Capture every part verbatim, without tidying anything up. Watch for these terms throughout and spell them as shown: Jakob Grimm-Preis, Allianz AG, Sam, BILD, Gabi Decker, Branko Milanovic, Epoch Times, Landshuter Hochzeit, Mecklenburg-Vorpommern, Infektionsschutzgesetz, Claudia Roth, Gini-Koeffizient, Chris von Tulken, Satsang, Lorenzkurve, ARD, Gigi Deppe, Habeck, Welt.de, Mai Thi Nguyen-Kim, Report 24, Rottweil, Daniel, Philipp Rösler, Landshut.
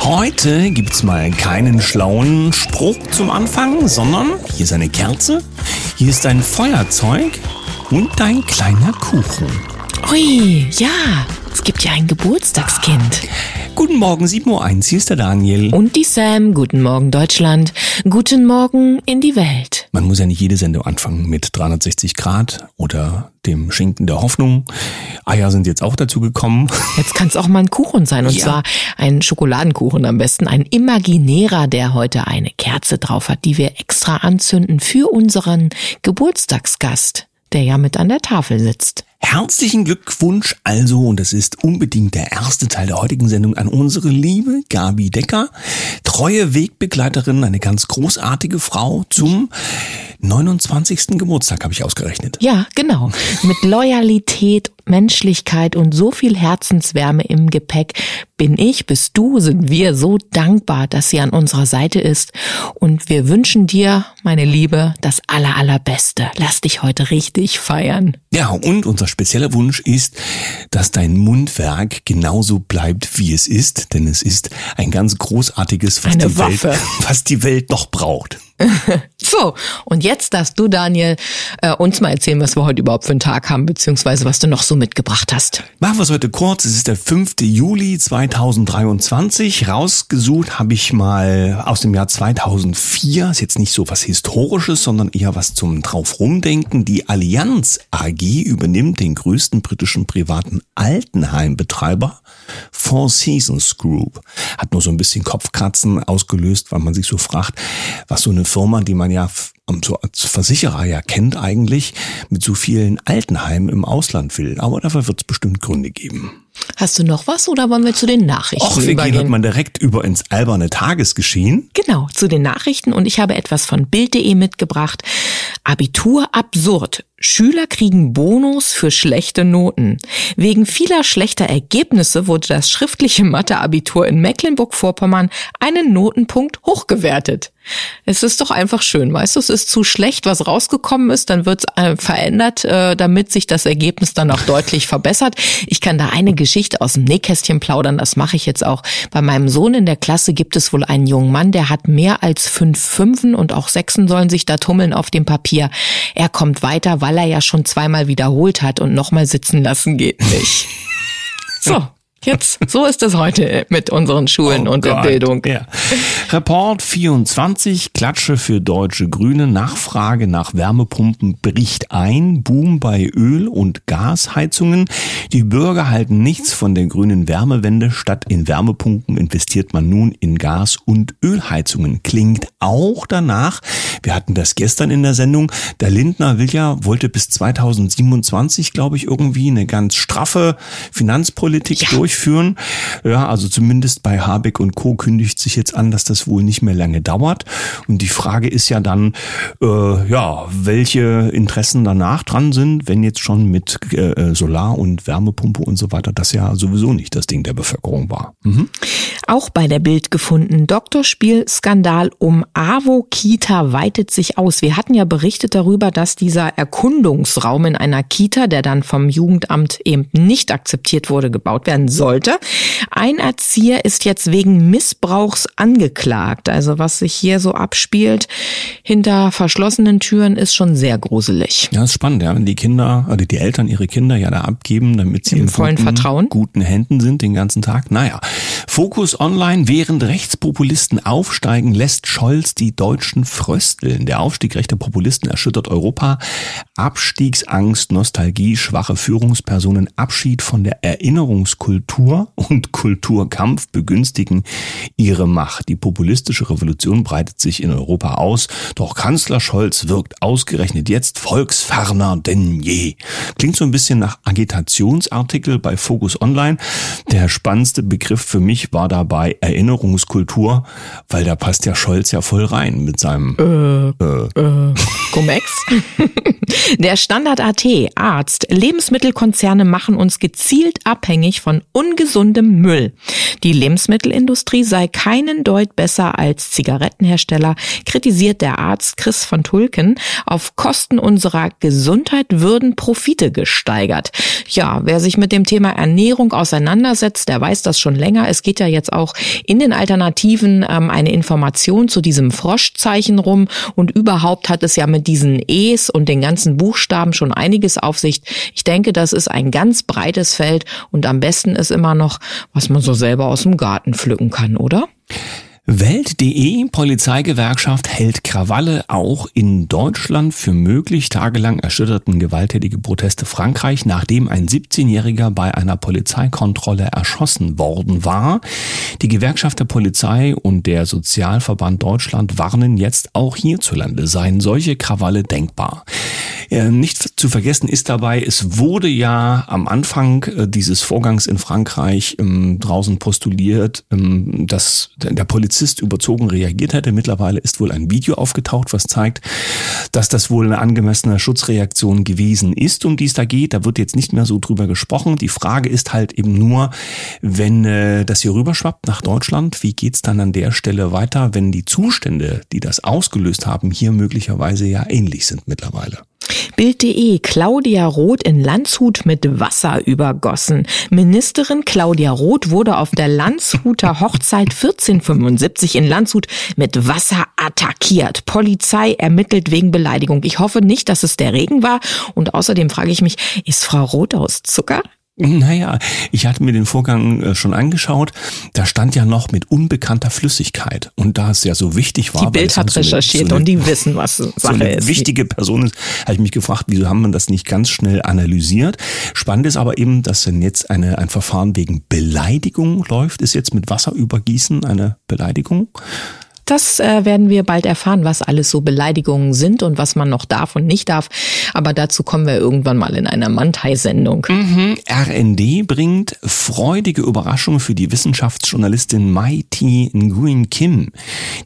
Heute gibt's mal keinen schlauen Spruch zum Anfang, sondern hier ist eine Kerze, hier ist ein Feuerzeug und ein kleiner Kuchen. Ui, ja, es gibt ja ein Geburtstagskind. Guten Morgen, sieben Uhr eins, hier ist der Daniel. Und die Sam, guten Morgen Deutschland, guten Morgen in die Welt. Man muss ja nicht jede Sendung anfangen mit dreihundertsechzig Grad oder dem Schinken der Hoffnung. Eier sind jetzt auch dazu gekommen. Jetzt kann es auch mal ein Kuchen sein und ja. zwar ein Schokoladenkuchen am besten, ein imaginärer, der heute eine Kerze drauf hat, die wir extra anzünden für unseren Geburtstagsgast, der ja mit an der Tafel sitzt. Herzlichen Glückwunsch also, und das ist unbedingt der erste Teil der heutigen Sendung, an unsere liebe Gabi Decker, treue Wegbegleiterin, eine ganz großartige Frau zum neunundzwanzigsten Geburtstag, habe ich ausgerechnet. Ja, genau. Mit Loyalität, Menschlichkeit und so viel Herzenswärme im Gepäck bin ich, bist du, sind wir so dankbar, dass sie an unserer Seite ist. Und wir wünschen dir, meine Liebe, das aller, allerbeste. Lass dich heute richtig feiern. Ja, und unser spezieller Wunsch ist, dass dein Mundwerk genauso bleibt, wie es ist. Denn es ist ein ganz großartiges, was, die Welt, was die Welt noch braucht. So, und jetzt darfst du, Daniel, äh, uns mal erzählen, was wir heute überhaupt für einen Tag haben, beziehungsweise was du noch so mitgebracht hast. Machen wir es heute kurz. Es ist der fünfter Juli zweitausenddreiundzwanzig. Rausgesucht habe ich mal aus dem Jahr zweitausendvier. Ist jetzt nicht so was Historisches, sondern eher was zum drauf rumdenken. Die Allianz A G übernimmt den größten britischen privaten Altenheimbetreiber Four Seasons Group. Hat nur so ein bisschen Kopfkratzen ausgelöst, weil man sich so fragt, was so eine Firma, die man ja so als Versicherer ja kennt eigentlich, mit so vielen Altenheimen im Ausland will. Aber dafür wird es bestimmt Gründe geben. Hast du noch was oder wollen wir zu den Nachrichten Och, wir übergehen? Gehen halt mal direkt über ins alberne Tagesgeschehen. Genau, zu den Nachrichten, und ich habe etwas von Bild punkt de mitgebracht. Abitur absurd. Schüler kriegen Bonus für schlechte Noten. Wegen vieler schlechter Ergebnisse wurde das schriftliche Mathe-Abitur in Mecklenburg-Vorpommern einen Notenpunkt hochgewertet. Es ist doch einfach schön, weißt du, es ist zu schlecht, was rausgekommen ist, dann wird es verändert, damit sich das Ergebnis dann auch deutlich verbessert. Ich kann da eine Geschichte aus dem Nähkästchen plaudern, das mache ich jetzt auch. Bei meinem Sohn in der Klasse gibt es wohl einen jungen Mann, der hat mehr als fünf Fünfen und auch Sechsen sollen sich da tummeln auf dem Papier. Er kommt weiter, weil er ja schon zweimal wiederholt hat, und nochmal sitzen lassen geht nicht. So. Jetzt, so ist es heute mit unseren Schulen oh und Gott. der Bildung. Ja. Report vierundzwanzig, Klatsche für deutsche Grüne, Nachfrage nach Wärmepumpen bricht ein, Boom bei Öl- und Gasheizungen. Die Bürger halten nichts von der grünen Wärmewende, statt in Wärmepumpen investiert man nun in Gas- und Ölheizungen. Klingt auch danach, wir hatten das gestern in der Sendung, der Lindner will ja, wollte bis zweitausendsiebenundzwanzig, glaube ich, irgendwie eine ganz straffe Finanzpolitik ja. durchführen. Führen. Ja, also zumindest bei Habeck und Co. kündigt sich jetzt an, dass das wohl nicht mehr lange dauert. Und die Frage ist ja dann, äh, ja, welche Interessen danach dran sind, wenn jetzt schon mit äh, Solar- und Wärmepumpe und so weiter das ja sowieso nicht das Ding der Bevölkerung war. Mhm. Auch bei der BILD gefunden. Doktorspielskandal um AWO-Kita weitet sich aus. Wir hatten ja berichtet darüber, dass dieser Erkundungsraum in einer Kita, der dann vom Jugendamt eben nicht akzeptiert wurde, gebaut werden sollte. Ein Erzieher ist jetzt wegen Missbrauchs angeklagt. Also was sich hier so abspielt hinter verschlossenen Türen ist schon sehr gruselig. Ja, ist spannend, ja, wenn die Kinder oder die Eltern ihre Kinder ja da abgeben, damit sie in, in vollen guten, Vertrauen guten Händen sind den ganzen Tag. Naja, Fokus Online, während Rechtspopulisten aufsteigen, lässt Scholz die Deutschen frösteln. Der Aufstieg rechter Populisten erschüttert Europa. Abstiegsangst, Nostalgie, schwache Führungspersonen, Abschied von der Erinnerungskultur. Kultur und Kulturkampf begünstigen ihre Macht. Die populistische Revolution breitet sich in Europa aus, doch Kanzler Scholz wirkt ausgerechnet jetzt volksferner denn je. Klingt so ein bisschen nach Agitationsartikel bei Fokus Online. Der spannendste Begriff für mich war dabei Erinnerungskultur, weil da passt ja Scholz ja voll rein mit seinem äh, äh. äh. Cum-Ex. Der Standard A T, Arzt, Lebensmittelkonzerne machen uns gezielt abhängig von ungesundem Müll. Die Lebensmittelindustrie sei keinen Deut besser als Zigarettenhersteller, kritisiert der Arzt Chris von Tulken. Auf Kosten unserer Gesundheit würden Profite gesteigert. Ja, wer sich mit dem Thema Ernährung auseinandersetzt, der weiß das schon länger. Es geht ja jetzt auch in den Alternativen ähm, eine Information zu diesem Froschzeichen rum. Und überhaupt hat es ja mit diesen E's und den ganzen Buchstaben schon einiges auf sich. Ich denke, das ist ein ganz breites Feld und am besten ist immer noch, was man so selber aus dem Garten pflücken kann, oder? Welt.de, Polizeigewerkschaft hält Krawalle auch in Deutschland für möglich. Tagelang erschütterten gewalttätige Proteste Frankreich, nachdem ein siebzehnjähriger bei einer Polizeikontrolle erschossen worden war. Die Gewerkschaft der Polizei und der Sozialverband Deutschland warnen jetzt, auch hierzulande seien solche Krawalle denkbar. Nicht zu vergessen ist dabei, es wurde ja am Anfang dieses Vorgangs in Frankreich ähm, draußen postuliert, ähm, dass der Polizist überzogen reagiert hätte. Mittlerweile ist wohl ein Video aufgetaucht, was zeigt, dass das wohl eine angemessene Schutzreaktion gewesen ist, um die es da geht. Da wird jetzt nicht mehr so drüber gesprochen. Die Frage ist halt eben nur, wenn äh, das hier rüberschwappt nach Deutschland, wie geht's dann an der Stelle weiter, wenn die Zustände, die das ausgelöst haben, hier möglicherweise ja ähnlich sind mittlerweile. Bild.de, Claudia Roth in Landshut mit Wasser übergossen. Ministerin Claudia Roth wurde auf der Landshuter Hochzeit vierzehnhundertfünfundsiebzig in Landshut mit Wasser attackiert. Polizei ermittelt wegen Beleidigung. Ich hoffe nicht, dass es der Regen war. Und außerdem frage ich mich, ist Frau Roth aus Zucker? Naja, ich hatte mir den Vorgang schon angeschaut. Da stand ja noch mit unbekannter Flüssigkeit. Und da es ja so wichtig war. Die BILD hat recherchiert so eine, und die wissen, was Sache so eine ist. Wichtige Person ist, habe ich mich gefragt, wieso haben wir das nicht ganz schnell analysiert. Spannend ist aber eben, dass wenn jetzt eine, ein Verfahren wegen Beleidigung läuft, ist jetzt mit Wasser übergießen eine Beleidigung. Das äh, werden wir bald erfahren, was alles so Beleidigungen sind und was man noch darf und nicht darf. Aber dazu kommen wir irgendwann mal in einer Mantai-Sendung. Mhm. R N D bringt freudige Überraschung für die Wissenschaftsjournalistin Mai Thi Nguyen-Kim.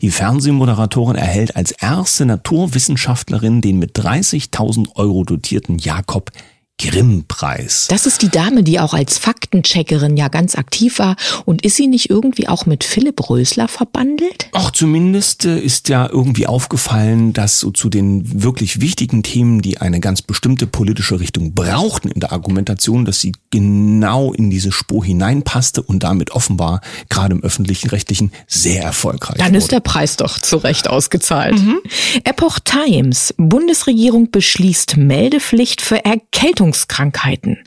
Die Fernsehmoderatorin erhält als erste Naturwissenschaftlerin den mit dreißigtausend Euro dotierten Jakob Grimm-Preis. Das ist die Dame, die auch als Faktencheckerin ja ganz aktiv war. Und ist sie nicht irgendwie auch mit Philipp Rösler verbandelt? Auch zumindest ist ja irgendwie aufgefallen, dass so zu den wirklich wichtigen Themen, die eine ganz bestimmte politische Richtung brauchten in der Argumentation, dass sie genau in diese Spur hineinpasste und damit offenbar gerade im öffentlichen Rechtlichen sehr erfolgreich Dann wurde. Ist der Preis doch zu Recht ausgezahlt. Mhm. Epoch Times. Bundesregierung beschließt Meldepflicht für Erkältung. Krankheiten.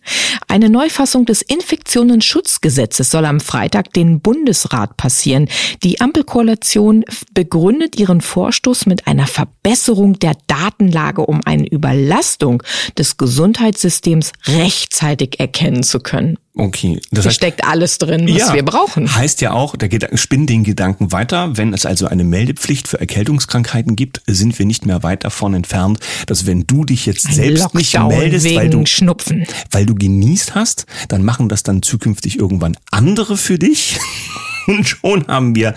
Eine Neufassung des Infektionsschutzgesetzes soll am Freitag den Bundesrat passieren. Die Ampelkoalition begründet ihren Vorstoß mit einer Verbesserung der Datenlage, um eine Überlastung des Gesundheitssystems rechtzeitig erkennen zu können. Okay. Das da heißt, steckt alles drin, was ja, wir brauchen. Heißt ja auch, der Gedanke, spinn den Gedanken weiter. Wenn es also eine Meldepflicht für Erkältungskrankheiten gibt, sind wir nicht mehr weit davon entfernt, dass wenn du dich jetzt Ein selbst Lockdown nicht meldest, weil du, Schnupfen. weil du genießt hast, dann machen das dann zukünftig irgendwann andere für dich. Und schon haben wir,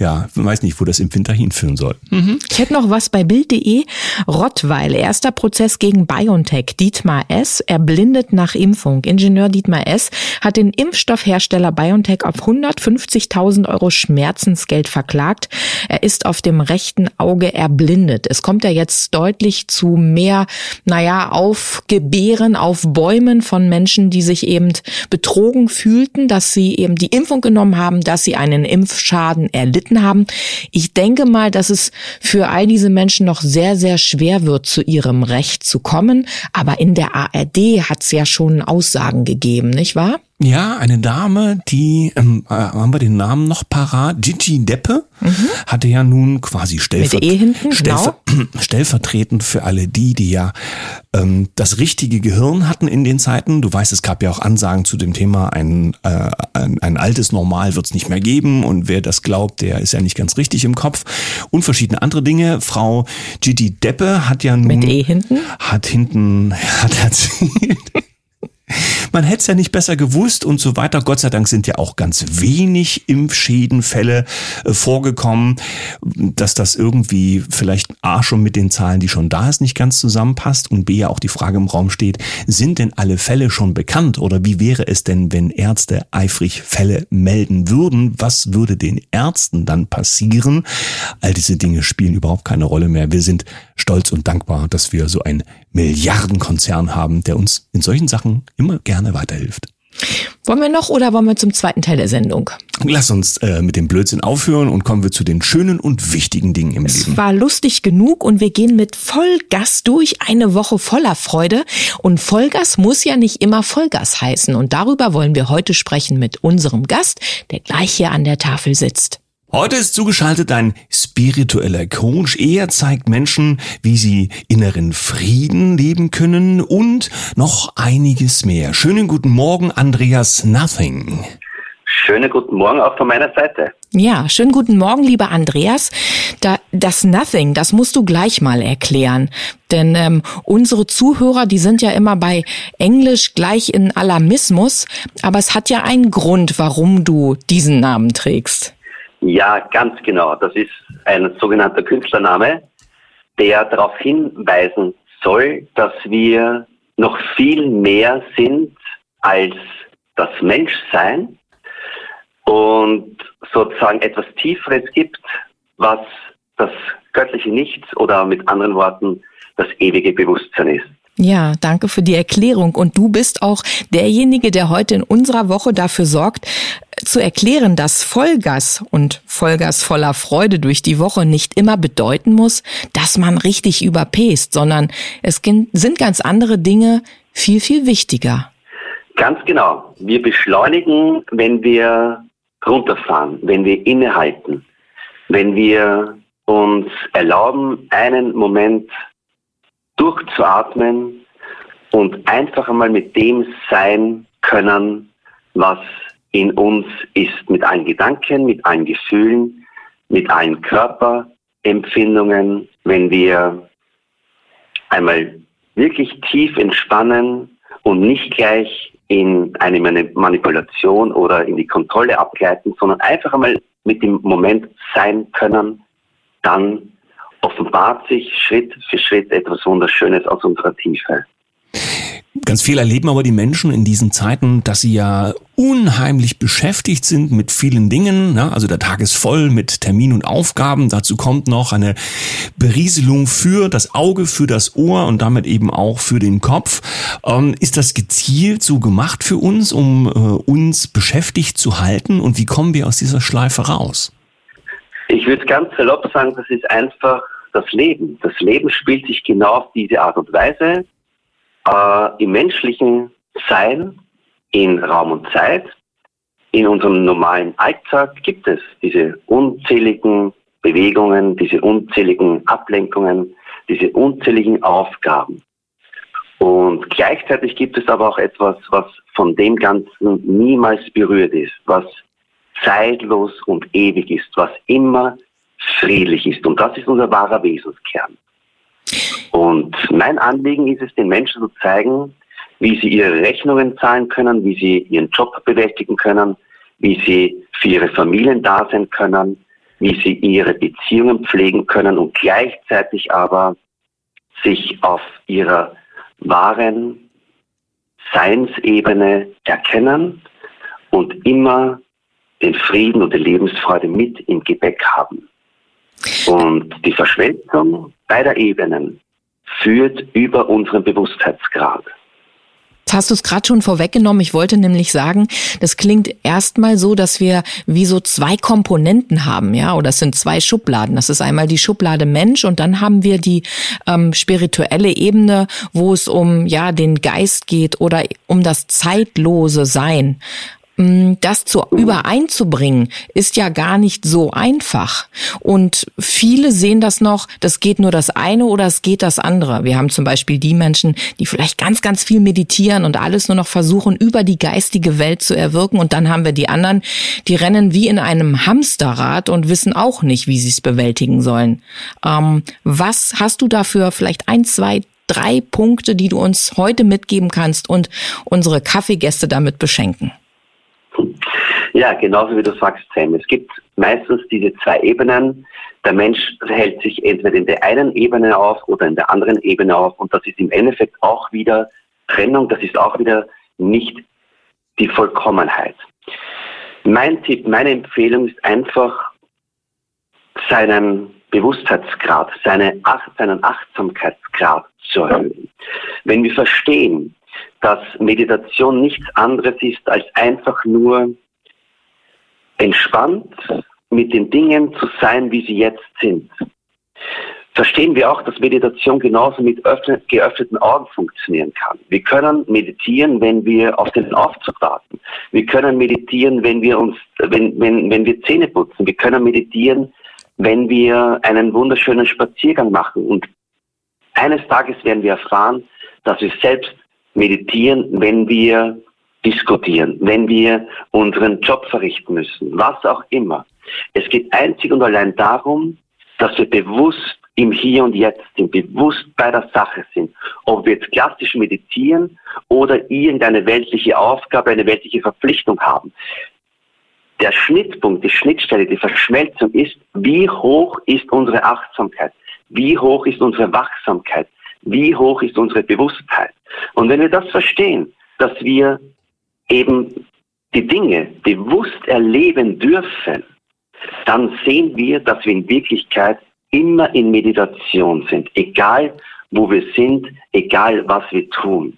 ja, weiß nicht, wo das im Winter hinführen soll. Mhm. Ich hätte noch was bei Bild.de. Rottweil, erster Prozess gegen BioNTech. Dietmar S. erblindet nach Impfung. Ingenieur Dietmar S. hat den Impfstoffhersteller BioNTech auf hundertfünfzigtausend Euro Schmerzensgeld verklagt. Er ist auf dem rechten Auge erblindet. Es kommt ja jetzt deutlich zu mehr, naja, Aufgebären, Aufbäumen von Menschen, die sich eben betrogen fühlten, dass sie eben die Impfung genommen haben, dass sie einen Impfschaden erlitten haben. Ich denke mal, dass es für all diese Menschen noch sehr, sehr schwer wird, zu ihrem Recht zu kommen. Aber in der A R D hat es ja schon Aussagen gegeben, nicht wahr? Ja, eine Dame, die, ähm, haben wir den Namen noch parat, Gigi Deppe, mhm. hatte ja nun quasi stellver- e hinten, stellver- genau. stellvertretend für alle die, die ja ähm, das richtige Gehirn hatten in den Zeiten. Du weißt, es gab ja auch Ansagen zu dem Thema, ein, äh, ein, ein altes Normal wird es nicht mehr geben und wer das glaubt, der ist ja nicht ganz richtig im Kopf und verschiedene andere Dinge. Frau Gigi Deppe hat ja nun... Mit E hinten? Hat hinten, hat erzählt... Man hätte es ja nicht besser gewusst und so weiter. Gott sei Dank sind ja auch ganz wenig Impfschädenfälle äh, vorgekommen, dass das irgendwie vielleicht A schon mit den Zahlen, die schon da ist, nicht ganz zusammenpasst und B ja auch die Frage im Raum steht, sind denn alle Fälle schon bekannt oder wie wäre es denn, wenn Ärzte eifrig Fälle melden würden? Was würde den Ärzten dann passieren? All diese Dinge spielen überhaupt keine Rolle mehr. Wir sind stolz und dankbar, dass wir so einen Milliardenkonzern haben, der uns in solchen Sachen immer gerne weiterhilft. Wollen wir noch oder wollen wir zum zweiten Teil der Sendung? Lass uns äh, mit dem Blödsinn aufhören und kommen wir zu den schönen und wichtigen Dingen im es Leben. Es war lustig genug und wir gehen mit Vollgas durch eine Woche voller Freude. Und Vollgas muss ja nicht immer Vollgas heißen. Und darüber wollen wir heute sprechen mit unserem Gast, der gleich hier an der Tafel sitzt. Heute ist zugeschaltet ein spiritueller Coach. Er zeigt Menschen, wie sie inneren Frieden leben können und noch einiges mehr. Schönen guten Morgen, Andreas Nothing. Schönen guten Morgen auch von meiner Seite. Ja, schönen guten Morgen, lieber Andreas. Da, das Nothing, das musst du gleich mal erklären. Denn ähm, unsere Zuhörer, die sind ja immer bei Englisch gleich in Alarmismus. Aber es hat ja einen Grund, warum du diesen Namen trägst. Ja, ganz genau. Das ist ein sogenannter Künstlername, der darauf hinweisen soll, dass wir noch viel mehr sind als das Menschsein und sozusagen etwas Tieferes gibt, was das göttliche Nichts oder mit anderen Worten das ewige Bewusstsein ist. Ja, danke für die Erklärung. Und du bist auch derjenige, der heute in unserer Woche dafür sorgt, zu erklären, dass Vollgas und Vollgas voller Freude durch die Woche nicht immer bedeuten muss, dass man richtig überpest, sondern es sind ganz andere Dinge viel, viel wichtiger. Ganz genau. Wir beschleunigen, wenn wir runterfahren, wenn wir innehalten, wenn wir uns erlauben, einen Moment durchzuatmen und einfach einmal mit dem sein können, was in uns ist, mit allen Gedanken, mit allen Gefühlen, mit allen Körperempfindungen. Wenn wir einmal wirklich tief entspannen und nicht gleich in eine Manipulation oder in die Kontrolle abgleiten, sondern einfach einmal mit dem Moment sein können, dann offenbart sich Schritt für Schritt etwas Wunderschönes aus unserer Tiefe. Ganz viel erleben aber die Menschen in diesen Zeiten, dass sie ja unheimlich beschäftigt sind mit vielen Dingen. Ne? Also der Tag ist voll mit Terminen und Aufgaben. Dazu kommt noch eine Berieselung für das Auge, für das Ohr und damit eben auch für den Kopf. Ähm, ist das gezielt so gemacht für uns, um äh, uns beschäftigt zu halten? Und wie kommen wir aus dieser Schleife raus? Ich würde ganz salopp sagen, das ist einfach das Leben. Das Leben spielt sich genau auf diese Art und Weise. Äh, im menschlichen Sein, in Raum und Zeit, in unserem normalen Alltag gibt es diese unzähligen Bewegungen, diese unzähligen Ablenkungen, diese unzähligen Aufgaben. Und gleichzeitig gibt es aber auch etwas, was von dem Ganzen niemals berührt ist, was zeitlos und ewig ist, was immer friedlich ist. Und das ist unser wahrer Wesenskern. Und mein Anliegen ist es, den Menschen zu zeigen, wie sie ihre Rechnungen zahlen können, wie sie ihren Job bewältigen können, wie sie für ihre Familien da sein können, wie sie ihre Beziehungen pflegen können und gleichzeitig aber sich auf ihrer wahren Seinsebene erkennen und immer den Frieden und die Lebensfreude mit im Gepäck haben. Und die Verschmelzung beider Ebenen führt über unseren Bewusstheitsgrad. Jetzt hast du es gerade schon vorweggenommen. Ich wollte nämlich sagen, das klingt erstmal so, dass wir wie so zwei Komponenten haben, ja, oder es sind zwei Schubladen. Das ist einmal die Schublade Mensch und dann haben wir die ähm, spirituelle Ebene, wo es um ja den Geist geht oder um das zeitlose Sein. Das zu übereinzubringen, ist ja gar nicht so einfach. Und viele sehen das noch, das geht nur das eine oder es geht das andere. Wir haben zum Beispiel die Menschen, die vielleicht ganz, ganz viel meditieren und alles nur noch versuchen, über die geistige Welt zu erwirken. Und dann haben wir die anderen, die rennen wie in einem Hamsterrad und wissen auch nicht, wie sie es bewältigen sollen. Ähm, was hast du dafür vielleicht ein, zwei, drei Punkte, die du uns heute mitgeben kannst und unsere Kaffeegäste damit beschenken? Ja, genauso wie du sagst, Sam. Es gibt meistens diese zwei Ebenen. Der Mensch hält sich entweder in der einen Ebene auf oder in der anderen Ebene auf. Und das ist im Endeffekt auch wieder Trennung. Das ist auch wieder nicht die Vollkommenheit. Mein Tipp, meine Empfehlung ist einfach, seinen Bewusstheitsgrad, seine Ach- seinen Achtsamkeitsgrad zu erhöhen. Wenn wir verstehen, dass Meditation nichts anderes ist als einfach nur entspannt mit den Dingen zu sein, wie sie jetzt sind. Verstehen wir auch, dass Meditation genauso mit öffne, geöffneten Augen funktionieren kann. Wir können meditieren, wenn wir auf den Aufzug warten. Wir können meditieren, wenn wir uns, wenn, wenn, wenn wir Zähne putzen. Wir können meditieren, wenn wir einen wunderschönen Spaziergang machen. Und eines Tages werden wir erfahren, dass wir selbst meditieren, wenn wir diskutieren, wenn wir unseren Job verrichten müssen, was auch immer. Es geht einzig und allein darum, dass wir bewusst im Hier und Jetzt sind, bewusst bei der Sache sind. Ob wir jetzt klassisch meditieren oder irgendeine weltliche Aufgabe, eine weltliche Verpflichtung haben. Der Schnittpunkt, die Schnittstelle, die Verschmelzung ist, wie hoch ist unsere Achtsamkeit? Wie hoch ist unsere Wachsamkeit? Wie hoch ist unsere Bewusstheit? Und wenn wir das verstehen, dass wir eben die Dinge bewusst erleben dürfen, dann sehen wir, dass wir in Wirklichkeit immer in Meditation sind, egal wo wir sind, egal was wir tun.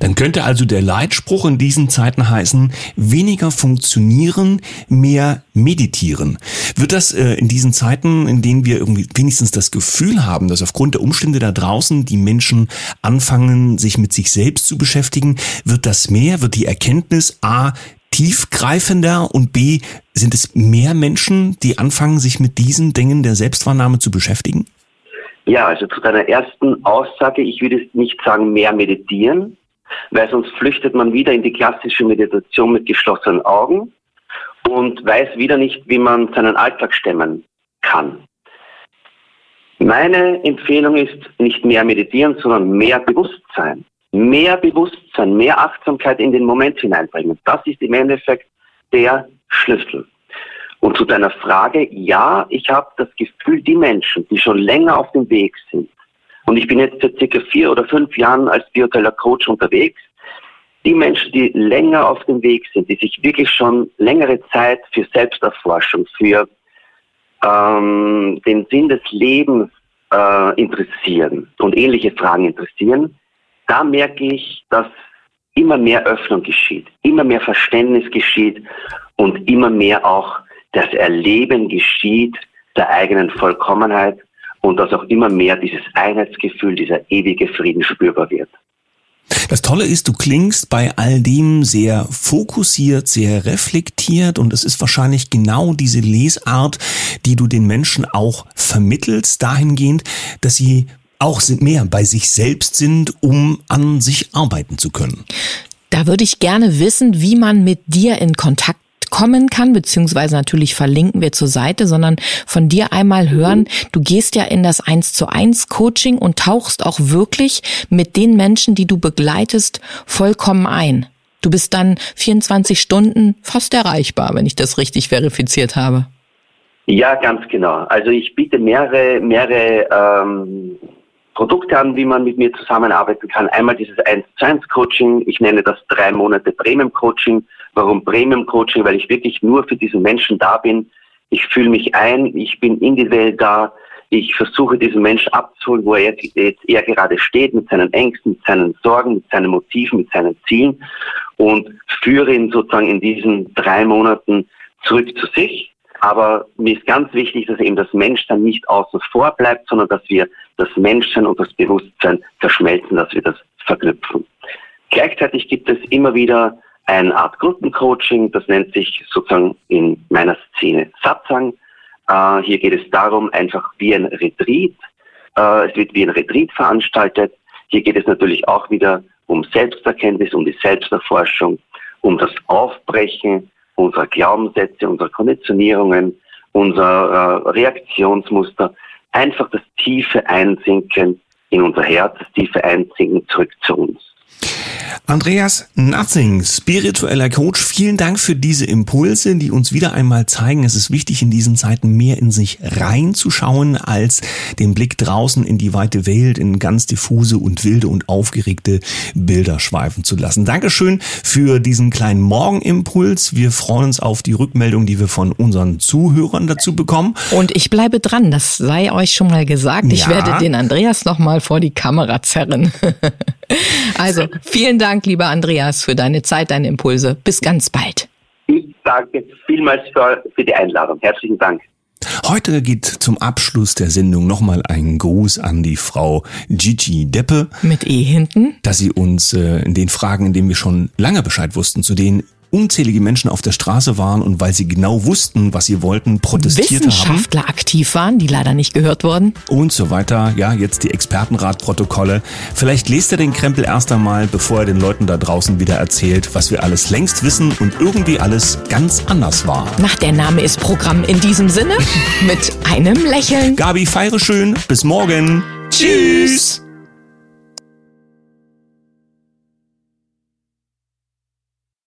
Dann könnte also der Leitspruch in diesen Zeiten heißen, weniger funktionieren, mehr meditieren. Wird das äh, in diesen Zeiten, in denen wir irgendwie wenigstens das Gefühl haben, dass aufgrund der Umstände da draußen die Menschen anfangen, sich mit sich selbst zu beschäftigen, wird das mehr, wird die Erkenntnis A, tiefgreifender und B, sind es mehr Menschen, die anfangen, sich mit diesen Dingen der Selbstwahrnehmung zu beschäftigen? Ja, also zu deiner ersten Aussage, ich würde nicht sagen, mehr meditieren, weil sonst flüchtet man wieder in die klassische Meditation mit geschlossenen Augen und weiß wieder nicht, wie man seinen Alltag stemmen kann. Meine Empfehlung ist, nicht mehr meditieren, sondern mehr Bewusstsein. Mehr Bewusstsein, mehr Achtsamkeit in den Moment hineinbringen. Das ist im Endeffekt der Schlüssel. Und zu deiner Frage, ja, ich habe das Gefühl, die Menschen, die schon länger auf dem Weg sind, und ich bin jetzt seit circa vier oder fünf Jahren als spiritueller Coach unterwegs, die Menschen, die länger auf dem Weg sind, die sich wirklich schon längere Zeit für Selbsterforschung, für ähm, den Sinn des Lebens äh, interessieren und ähnliche Fragen interessieren, da merke ich, dass immer mehr Öffnung geschieht, immer mehr Verständnis geschieht und immer mehr auch das Erleben geschieht der eigenen Vollkommenheit und dass auch immer mehr dieses Einheitsgefühl, dieser ewige Frieden spürbar wird. Das Tolle ist, du klingst bei all dem sehr fokussiert, sehr reflektiert und es ist wahrscheinlich genau diese Lesart, die du den Menschen auch vermittelst, dahingehend, dass sie auch mehr bei sich selbst sind, um an sich arbeiten zu können. Da würde ich gerne wissen, wie man mit dir in Kontakt kommen kann, beziehungsweise natürlich verlinken wir zur Seite, sondern von dir einmal hören, du gehst ja in das eins zu eins Coaching und tauchst auch wirklich mit den Menschen, die du begleitest, vollkommen ein. Du bist dann vierundzwanzig Stunden fast erreichbar, wenn ich das richtig verifiziert habe. Ja, ganz genau. Also ich biete mehrere, mehrere ähm Produkte an, wie man mit mir zusammenarbeiten kann. Einmal dieses eins zu eins Coaching, ich nenne das drei Monate Premium-Coaching. Warum Premium-Coaching? Weil ich wirklich nur für diesen Menschen da bin. Ich fühle mich ein, ich bin individuell da. Ich versuche, diesen Menschen abzuholen, wo er jetzt, jetzt eher gerade steht, mit seinen Ängsten, mit seinen Sorgen, mit seinen Motiven, mit seinen Zielen und führe ihn sozusagen in diesen drei Monaten zurück zu sich. Aber mir ist ganz wichtig, dass eben das Menschsein nicht außen vor bleibt, sondern dass wir das Menschsein und das Bewusstsein verschmelzen, dass wir das verknüpfen. Gleichzeitig gibt es immer wieder eine Art Gruppencoaching, das nennt sich sozusagen in meiner Szene Satsang. Äh, hier geht es darum, einfach wie ein Retreat. Äh, es wird wie ein Retreat veranstaltet. Hier geht es natürlich auch wieder um Selbsterkenntnis, um die Selbsterforschung, um das Aufbrechen unserer Glaubenssätze, unserer Konditionierungen, unserer Reaktionsmuster, einfach das tiefe Einsinken in unser Herz, die vereinzigen zurück zu uns. Andreas Nothing, spiritueller Coach, vielen Dank für diese Impulse, die uns wieder einmal zeigen, es ist wichtig, in diesen Zeiten mehr in sich reinzuschauen, als den Blick draußen in die weite Welt, in ganz diffuse und wilde und aufgeregte Bilder schweifen zu lassen. Dankeschön für diesen kleinen Morgenimpuls. Wir freuen uns auf die Rückmeldung, die wir von unseren Zuhörern dazu bekommen. Und ich bleibe dran, das sei euch schon mal gesagt. Ich ja. werde den Andreas nochmal vor die Kamera zerren. Also, vielen Dank, lieber Andreas, für deine Zeit, deine Impulse. Bis ganz bald. Ich danke vielmals für, für die Einladung. Herzlichen Dank. Heute geht zum Abschluss der Sendung nochmal ein Gruß an die Frau Gigi Deppe. Mit E hinten. Dass sie uns äh, in den Fragen, in denen wir schon lange Bescheid wussten, zu denen unzählige Menschen auf der Straße waren und weil sie genau wussten, was sie wollten, protestiert haben. Wissenschaftler aktiv waren, die leider nicht gehört wurden. Und so weiter. Ja, jetzt die Expertenratprotokolle. Vielleicht lest er den Krempel erst einmal, bevor er den Leuten da draußen wieder erzählt, was wir alles längst wissen und irgendwie alles ganz anders war. Nach der Name ist Programm in diesem Sinne mit einem Lächeln. Gabi, feiere schön. Bis morgen. Tschüss.